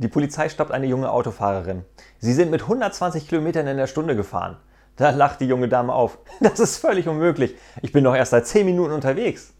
Die Polizei stoppt eine junge Autofahrerin. Sie sind mit 120 Kilometern in der Stunde gefahren. Da lacht die junge Dame auf. Das ist völlig unmöglich. Ich bin doch erst seit 10 Minuten unterwegs.